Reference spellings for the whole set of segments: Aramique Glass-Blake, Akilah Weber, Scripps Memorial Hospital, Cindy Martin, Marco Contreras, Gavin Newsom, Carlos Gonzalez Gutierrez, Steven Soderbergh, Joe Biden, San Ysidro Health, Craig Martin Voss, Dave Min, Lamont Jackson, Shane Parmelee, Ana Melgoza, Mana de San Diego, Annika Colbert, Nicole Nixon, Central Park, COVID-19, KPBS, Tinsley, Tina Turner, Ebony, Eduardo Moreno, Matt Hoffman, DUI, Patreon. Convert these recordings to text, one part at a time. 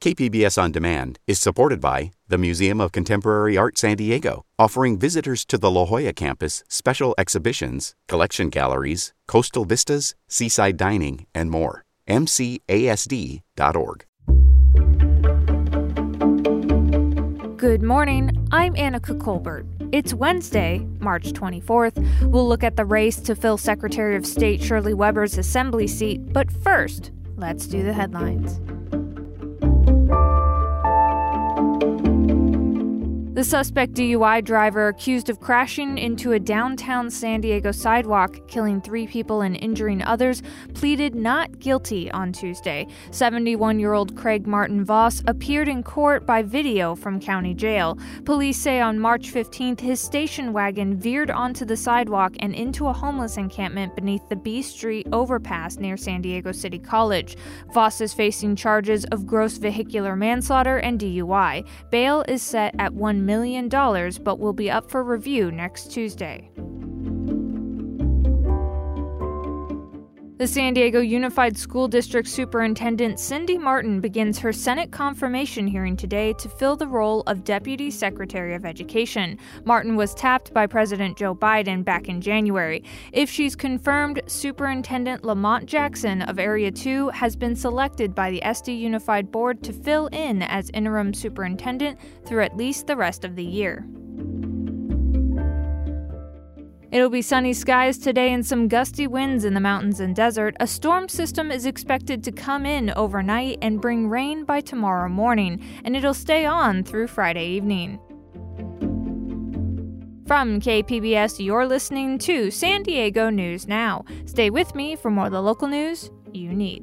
KPBS On Demand is supported by the Museum of Contemporary Art San Diego, offering visitors to the La Jolla campus special exhibitions, collection galleries, coastal vistas, seaside dining, and more. MCASD.org. Good morning. I'm Annika Colbert. It's Wednesday, March 24th. We'll look at the race to fill Secretary of State Shirley Weber's Assembly seat, but first, let's do the headlines. The suspect DUI driver accused of crashing into a downtown San Diego sidewalk, killing 3 people and injuring others, pleaded not guilty on Tuesday. 71-year-old Craig Martin Voss appeared in court by video from county jail. Police say on March 15th, his station wagon veered onto the sidewalk and into a homeless encampment beneath the B Street overpass near San Diego City College. Voss is facing charges of gross vehicular manslaughter and DUI. Bail is set at $1 million, but will be up for review next Tuesday. The San Diego Unified School District Superintendent Cindy Martin begins her Senate confirmation hearing today to fill the role of Deputy Secretary of Education. Martin was tapped by President Joe Biden back in January. If she's confirmed, Superintendent Lamont Jackson of Area 2 has been selected by the SD Unified Board to fill in as interim superintendent through at least the rest of the year. It'll be sunny skies today and some gusty winds in the mountains and desert. A storm system is expected to come in overnight and bring rain by tomorrow morning, and it'll stay on through Friday evening. From KPBS, you're listening to San Diego News Now. Stay with me for more of the local news you need.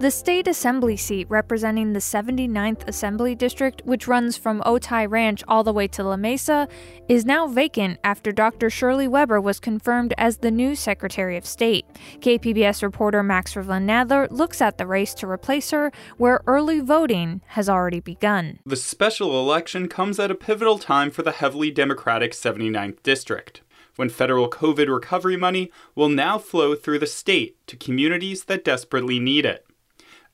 The state assembly seat representing the 79th Assembly District, which runs from Otay Ranch all the way to La Mesa, is now vacant after Dr. Shirley Weber was confirmed as the new Secretary of State. KPBS reporter Max Rivlin-Nadler looks at the race to replace her, where early voting has already begun. The special election comes at a pivotal time for the heavily Democratic 79th District, when federal COVID recovery money will now flow through the state to communities that desperately need it.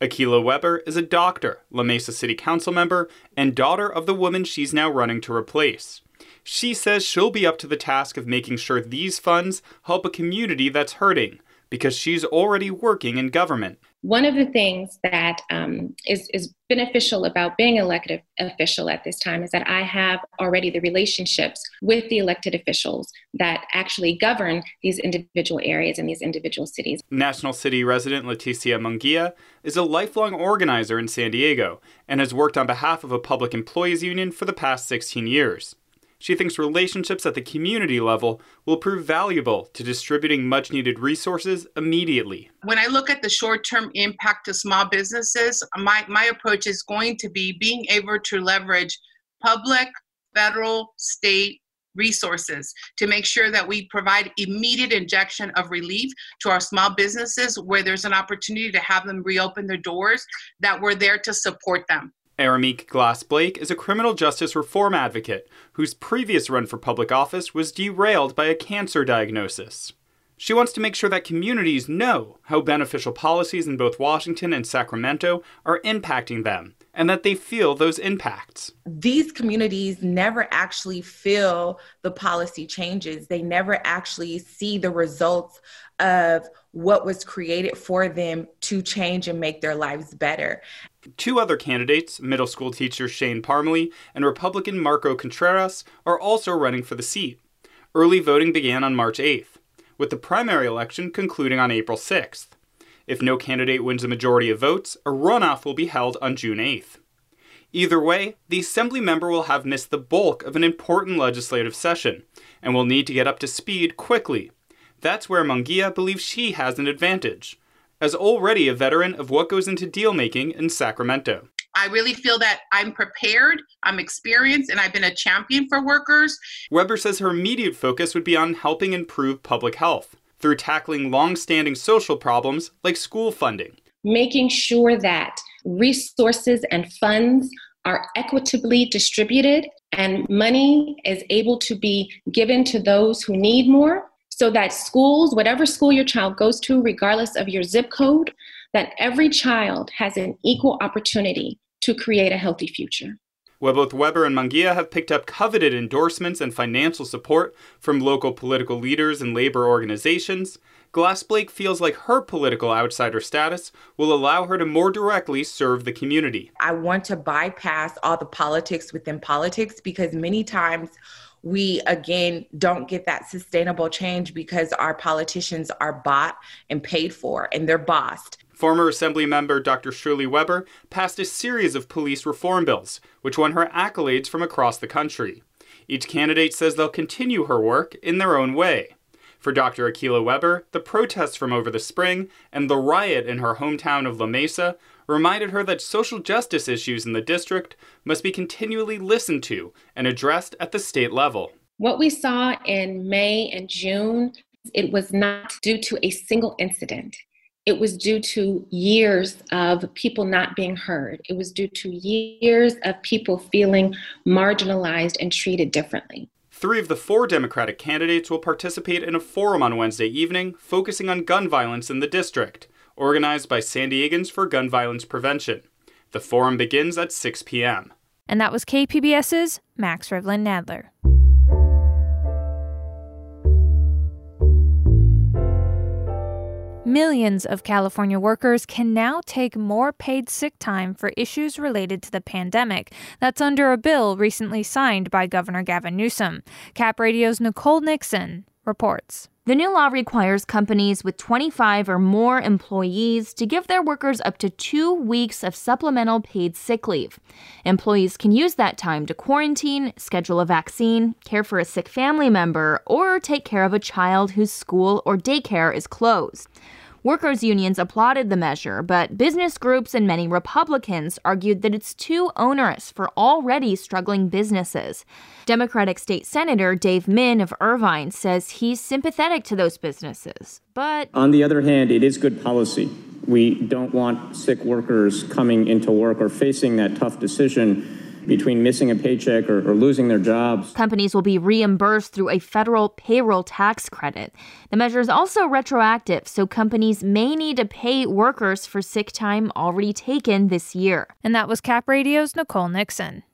Akilah Weber is a doctor, La Mesa City Council member, and daughter of the woman she's now running to replace. She says she'll be up to the task of making sure these funds help a community that's hurting, because she's already working in government. One of the things that is beneficial about being an elected official at this time is that I have already the relationships with the elected officials that actually govern these individual areas and these individual cities. National City resident Leticia Munguia is a lifelong organizer in San Diego and has worked on behalf of a public employees union for the past 16 years. She thinks relationships at the community level will prove valuable to distributing much-needed resources immediately. When I look at the short-term impact to small businesses, my approach is going to be being able to leverage public, federal, state resources to make sure that we provide immediate injection of relief to our small businesses where there's an opportunity to have them reopen their doors, that we're there to support them. Aramique Glass-Blake is a criminal justice reform advocate whose previous run for public office was derailed by a cancer diagnosis. She wants to make sure that communities know how beneficial policies in both Washington and Sacramento are impacting them, and that they feel those impacts. These communities never actually feel the policy changes. They never actually see the results of what was created for them to change and make their lives better. Two other candidates, middle school teacher Shane Parmelee and Republican Marco Contreras, are also running for the seat. Early voting began on March 8th, with the primary election concluding on April 6th. If no candidate wins a majority of votes, a runoff will be held on June 8th. Either way, the Assembly member will have missed the bulk of an important legislative session and will need to get up to speed quickly. That's where Munguia believes she has an advantage, as already a veteran of what goes into deal-making in Sacramento. I really feel that I'm prepared, I'm experienced, and I've been a champion for workers. Weber says her immediate focus would be on helping improve public health through tackling long-standing social problems like school funding. Making sure that resources and funds are equitably distributed and money is able to be given to those who need more, so that schools, whatever school your child goes to, regardless of your zip code, that every child has an equal opportunity to create a healthy future. Well, both Weber and Munguia have picked up coveted endorsements and financial support from local political leaders and labor organizations. Glass-Blake feels like her political outsider status will allow her to more directly serve the community. I want to bypass all the politics within politics, because many times we, again, don't get that sustainable change because our politicians are bought and paid for, and they're bossed. Former Assembly member Dr. Shirley Weber passed a series of police reform bills, which won her accolades from across the country. Each candidate says they'll continue her work in their own way. For Dr. Akilah Weber, the protests from over the spring and the riot in her hometown of La Mesa reminded her that social justice issues in the district must be continually listened to and addressed at the state level. What we saw in May and June, it was not due to a single incident. It was due to years of people not being heard. It was due to years of people feeling marginalized and treated differently. 3 of the 4 Democratic candidates will participate in a forum on Wednesday evening focusing on gun violence in the district, organized by San Diegans for Gun Violence Prevention. The forum begins at 6 p.m. And that was KPBS's Max Rivlin-Nadler. Millions of California workers can now take more paid sick time for issues related to the pandemic. That's under a bill recently signed by Governor Gavin Newsom. Cap Radio's Nicole Nixon reports. The new law requires companies with 25 or more employees to give their workers up to 2 weeks of supplemental paid sick leave. Employees can use that time to quarantine, schedule a vaccine, care for a sick family member, or take care of a child whose school or daycare is closed. Workers' unions applauded the measure, but business groups and many Republicans argued that it's too onerous for already struggling businesses. Democratic State Senator Dave Min of Irvine says he's sympathetic to those businesses, but on the other hand, it is good policy. We don't want sick workers coming into work or facing that tough decision between missing a paycheck or losing their jobs. Companies will be reimbursed through a federal payroll tax credit. The measure is also retroactive, so companies may need to pay workers for sick time already taken this year. And that was Cap Radio's Nicole Nixon.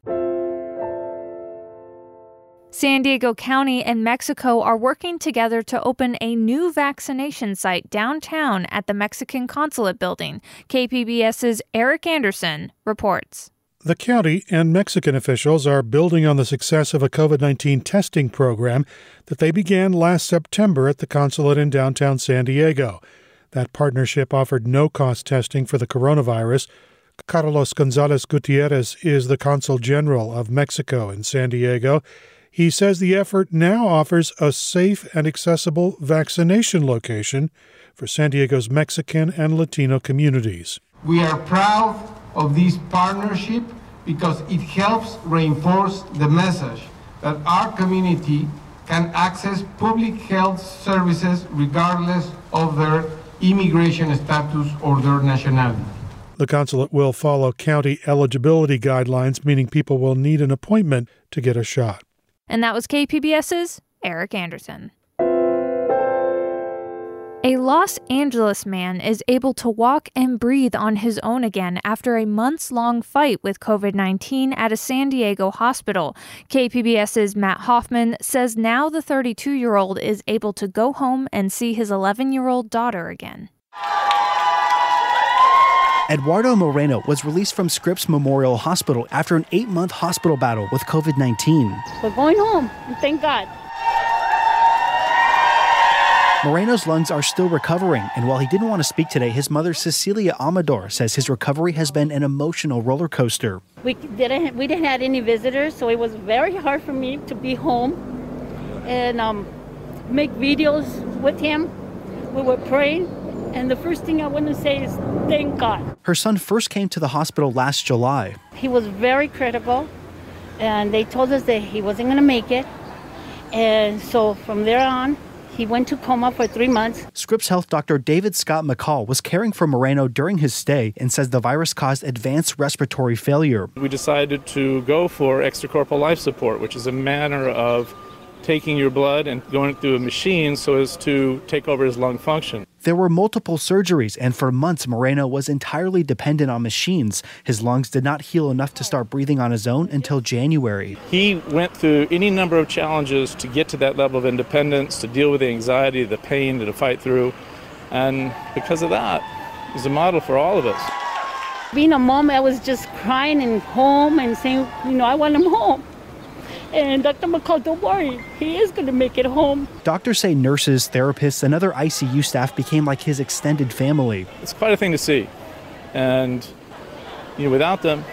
San Diego County and Mexico are working together to open a new vaccination site downtown at the Mexican Consulate Building. KPBS's Eric Anderson reports. The county and Mexican officials are building on the success of a COVID-19 testing program that they began last September at the consulate in downtown San Diego. That partnership offered no-cost testing for the coronavirus. Carlos Gonzalez Gutierrez is the Consul General of Mexico in San Diego. He says the effort now offers a safe and accessible vaccination location for San Diego's Mexican and Latino communities. We are proud of this partnership because it helps reinforce the message that our community can access public health services regardless of their immigration status or their nationality. The consulate will follow county eligibility guidelines, meaning people will need an appointment to get a shot. And that was KPBS's Eric Anderson. A Los Angeles man is able to walk and breathe on his own again after a months-long fight with COVID-19 at a San Diego hospital. KPBS's Matt Hoffman says now the 32-year-old is able to go home and see his 11-year-old daughter again. Eduardo Moreno was released from Scripps Memorial Hospital after an 8-month hospital battle with COVID-19. We're going home, and thank God. Moreno's lungs are still recovering, and while he didn't want to speak today, his mother, Cecilia Amador, says his recovery has been an emotional roller coaster. We didn't have any visitors, so it was very hard for me to be home and make videos with him. We were praying, And the first thing I want to say is thank God. Her son first came to the hospital last July. He was very critical, and they told us that he wasn't going to make it. And so from there on, he went to coma for 3 months. Scripps Health Dr. David Scott McCall was caring for Moreno during his stay and says the virus caused advanced respiratory failure. We decided to go for extracorporeal life support, which is a manner of taking your blood and going through a machine so as to take over his lung function. There were multiple surgeries, and for months, Moreno was entirely dependent on machines. His lungs did not heal enough to start breathing on his own until January. He went through any number of challenges to get to that level of independence, to deal with the anxiety, the pain, to fight through. And because of that, he's a model for all of us. Being a mom, I was just crying and home and saying, you know, I want him home. And Dr. McCall, don't worry, he is going to make it home. Doctors say nurses, therapists, and other ICU staff became like his extended family. It's quite a thing to see. And, you know, without them,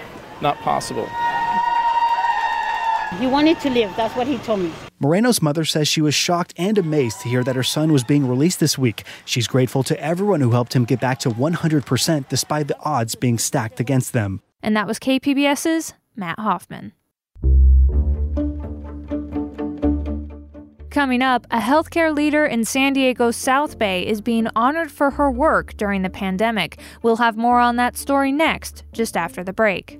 not possible. He wanted to live. That's what he told me. Moreno's mother says she was shocked and amazed to hear that her son was being released this week. She's grateful to everyone who helped him get back to 100% despite the odds being stacked against them. And that was KPBS's Matt Hoffman. Coming up, a healthcare leader in San Diego's South Bay is being honored for her work during the pandemic. We'll have more on that story next, just after the break.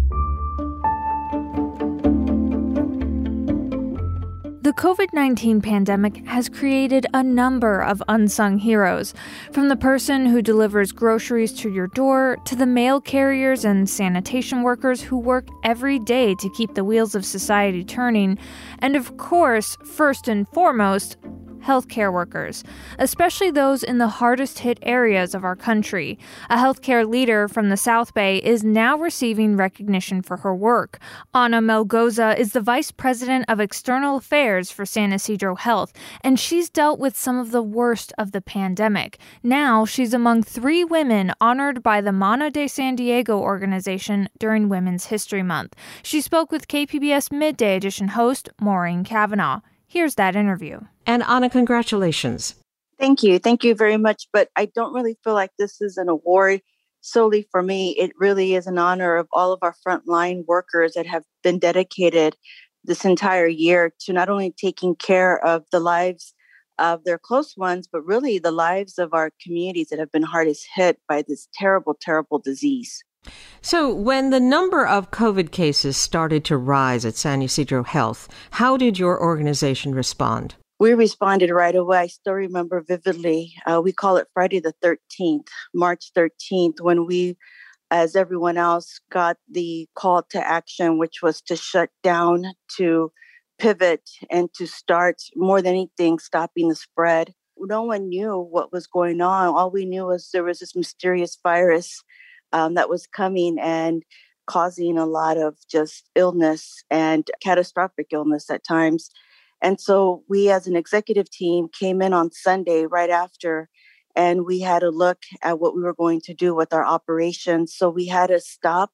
The COVID-19 pandemic has created a number of unsung heroes, from the person who delivers groceries to your door to the mail carriers and sanitation workers who work every day to keep the wheels of society turning, and of course, first and foremost, healthcare workers, especially those in the hardest hit areas of our country. A healthcare leader from the South Bay is now receiving recognition for her work. Ana Melgoza is the vice president of external affairs for San Ysidro Health, and she's dealt with some of the worst of the pandemic. Now she's among 3 women honored by the Mana de San Diego organization during Women's History Month. She spoke with KPBS Midday Edition host Maureen Kavanaugh. Here's that interview. And Anna, congratulations. Thank you. Thank you very much. But I don't really feel like this is an award solely for me. It really is an honor of all of our frontline workers that have been dedicated this entire year to not only taking care of the lives of their close ones, but really the lives of our communities that have been hardest hit by this terrible, terrible disease. So when the number of COVID cases started to rise at San Ysidro Health, how did your organization respond? We responded right away. I still remember vividly. We call it Friday the 13th, March 13th, when we, as everyone else, got the call to action, which was to shut down, to pivot, and to start, more than anything, stopping the spread. No one knew what was going on. All we knew was there was this mysterious virus that was coming and causing a lot of just illness and catastrophic illness at times. And so we as an executive team came in on Sunday right after, and we had a look at what we were going to do with our operations. So we had to stop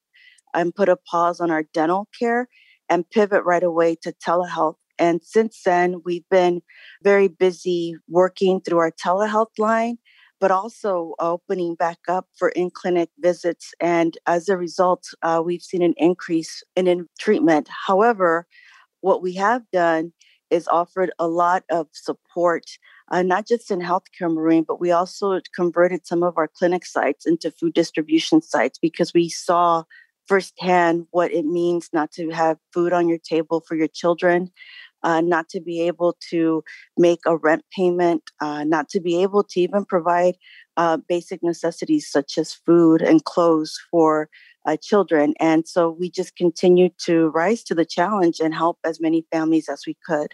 and put a pause on our dental care and pivot right away to telehealth. And since then, we've been very busy working through our telehealth line, but also opening back up for in-clinic visits. And as a result, we've seen an increase in treatment. However, what we have done is offered a lot of support, not just in healthcare, Marine, but we also converted some of our clinic sites into food distribution sites because we saw firsthand what it means not to have food on your table for your children, not to be able to make a rent payment, not to be able to even provide basic necessities such as food and clothes for children. And so we just continued to rise to the challenge and help as many families as we could.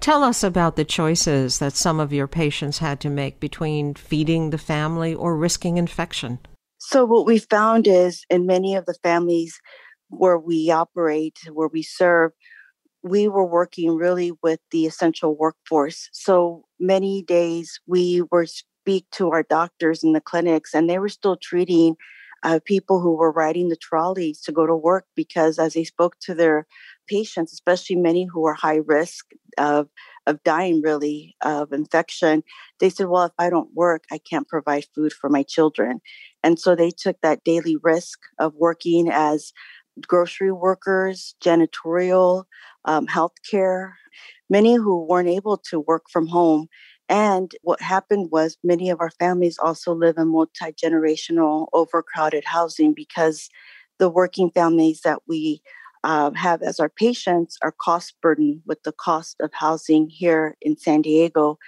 Tell us about the choices that some of your patients had to make between feeding the family or risking infection. So what we found is in many of the families where we operate, where we serve, we were working really with the essential workforce. So many days we were speak to our doctors in the clinics, and they were still treating people who were riding the trolleys to go to work, because as they spoke to their patients, especially many who were high risk of dying, really, of infection, they said, well, if I don't work, I can't provide food for my children. And so they took that daily risk of working as grocery workers, janitorial, healthcare, many who weren't able to work from home. And what happened was many of our families also live in multi-generational, overcrowded housing, because the working families that we have as our patients are cost burdened with the cost of housing here in San Diego.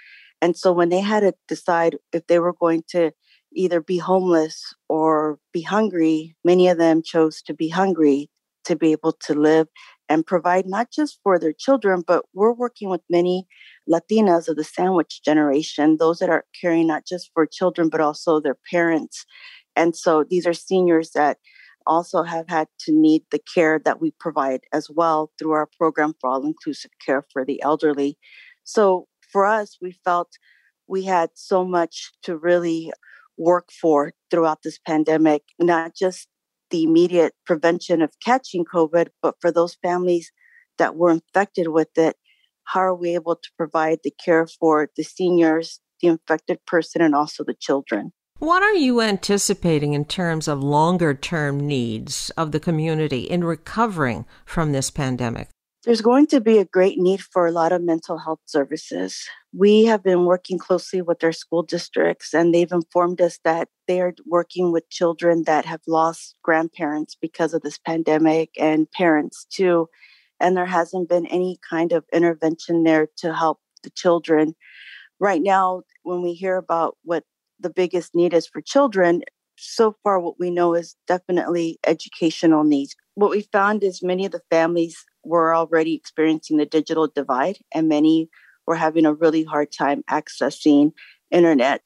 And so when they had to decide if they were going to either be homeless or be hungry, many of them chose to be hungry to be able to live and provide not just for their children, but we're working with many Latinas of the sandwich generation, those that are caring not just for children, but also their parents. And so these are seniors that also have had to need the care that we provide as well through our program for all-inclusive care for the elderly. So for us, we felt we had so much to really work for throughout this pandemic, not just the immediate prevention of catching COVID, but for those families that were infected with it, how are we able to provide the care for the seniors, the infected person, and also the children? What are you anticipating in terms of longer-term needs of the community in recovering from this pandemic? There's going to be a great need for a lot of mental health services. We have been working closely with our school districts, and they've informed us that they are working with children that have lost grandparents because of this pandemic, and parents too. And there hasn't been any kind of intervention there to help the children. Right now, when we hear about what the biggest need is for children, so far what we know is definitely educational needs. What we found is many of the families were already experiencing the digital divide, and many were having a really hard time accessing internet.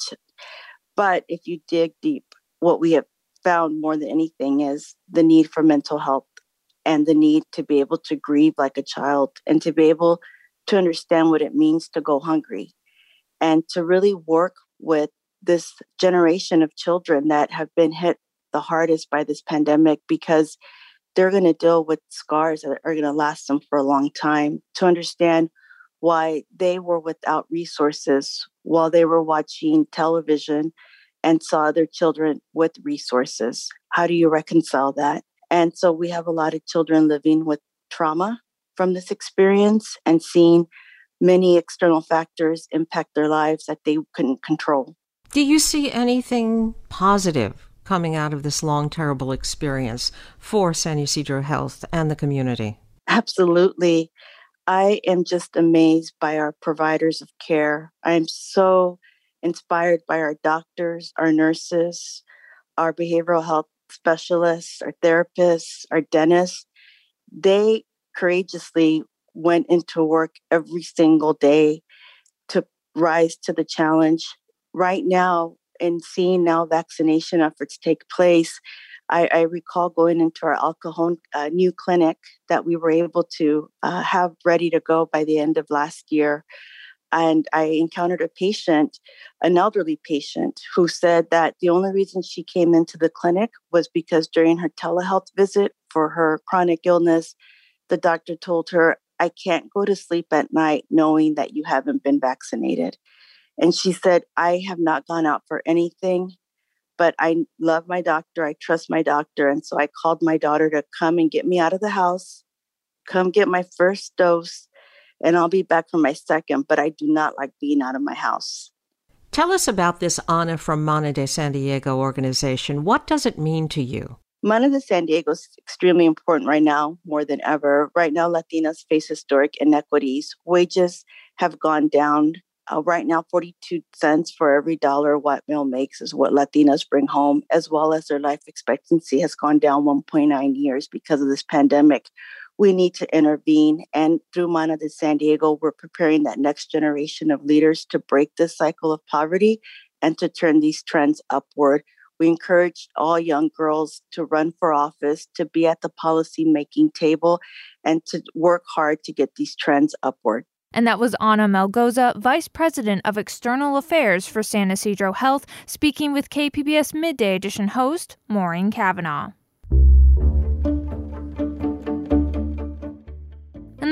But if you dig deep, what we have found more than anything is the need for mental health and the need to be able to grieve like a child and to be able to understand what it means to go hungry and to really work with this generation of children that have been hit the hardest by this pandemic, because they're going to deal with scars that are going to last them for a long time, to understand why they were without resources while they were watching television and saw their children with resources. How do you reconcile that? And so we have a lot of children living with trauma from this experience and seeing many external factors impact their lives that they couldn't control. Do you see anything positive coming out of this long, terrible experience for San Ysidro Health and the community? Absolutely. I am just amazed by our providers of care. I am so inspired by our doctors, our nurses, our behavioral health specialists, our therapists, our dentists. They courageously went into work every single day to rise to the challenge. Right now, and seeing now vaccination efforts take place, I recall going into our El Cajon new clinic that we were able to have ready to go by the end of last year. And I encountered a patient, an elderly patient, who said that the only reason she came into the clinic was because during her telehealth visit for her chronic illness, the doctor told her, I can't go to sleep at night knowing that you haven't been vaccinated. And she said, I have not gone out for anything, but I love my doctor. I trust my doctor. And so I called my daughter to come and get me out of the house, come get my first dose, and I'll be back for my second. But I do not like being out of my house. Tell us about this Ana from Mana de San Diego organization. What does it mean to you? Mana de San Diego is extremely important right now, more than ever. Right now, Latinas face historic inequities. Wages have gone down Right now, 42 cents for every dollar a white male makes is what Latinas bring home, as well as their life expectancy has gone down 1.9 years because of this pandemic. We need to intervene. And through Mana de San Diego, we're preparing that next generation of leaders to break this cycle of poverty and to turn these trends upward. We encourage all young girls to run for office, to be at the policy-making table, and to work hard to get these trends upward. And that was Ana Melgoza, Vice President of External Affairs for San Ysidro Health, speaking with KPBS Midday Edition host Maureen Kavanaugh. And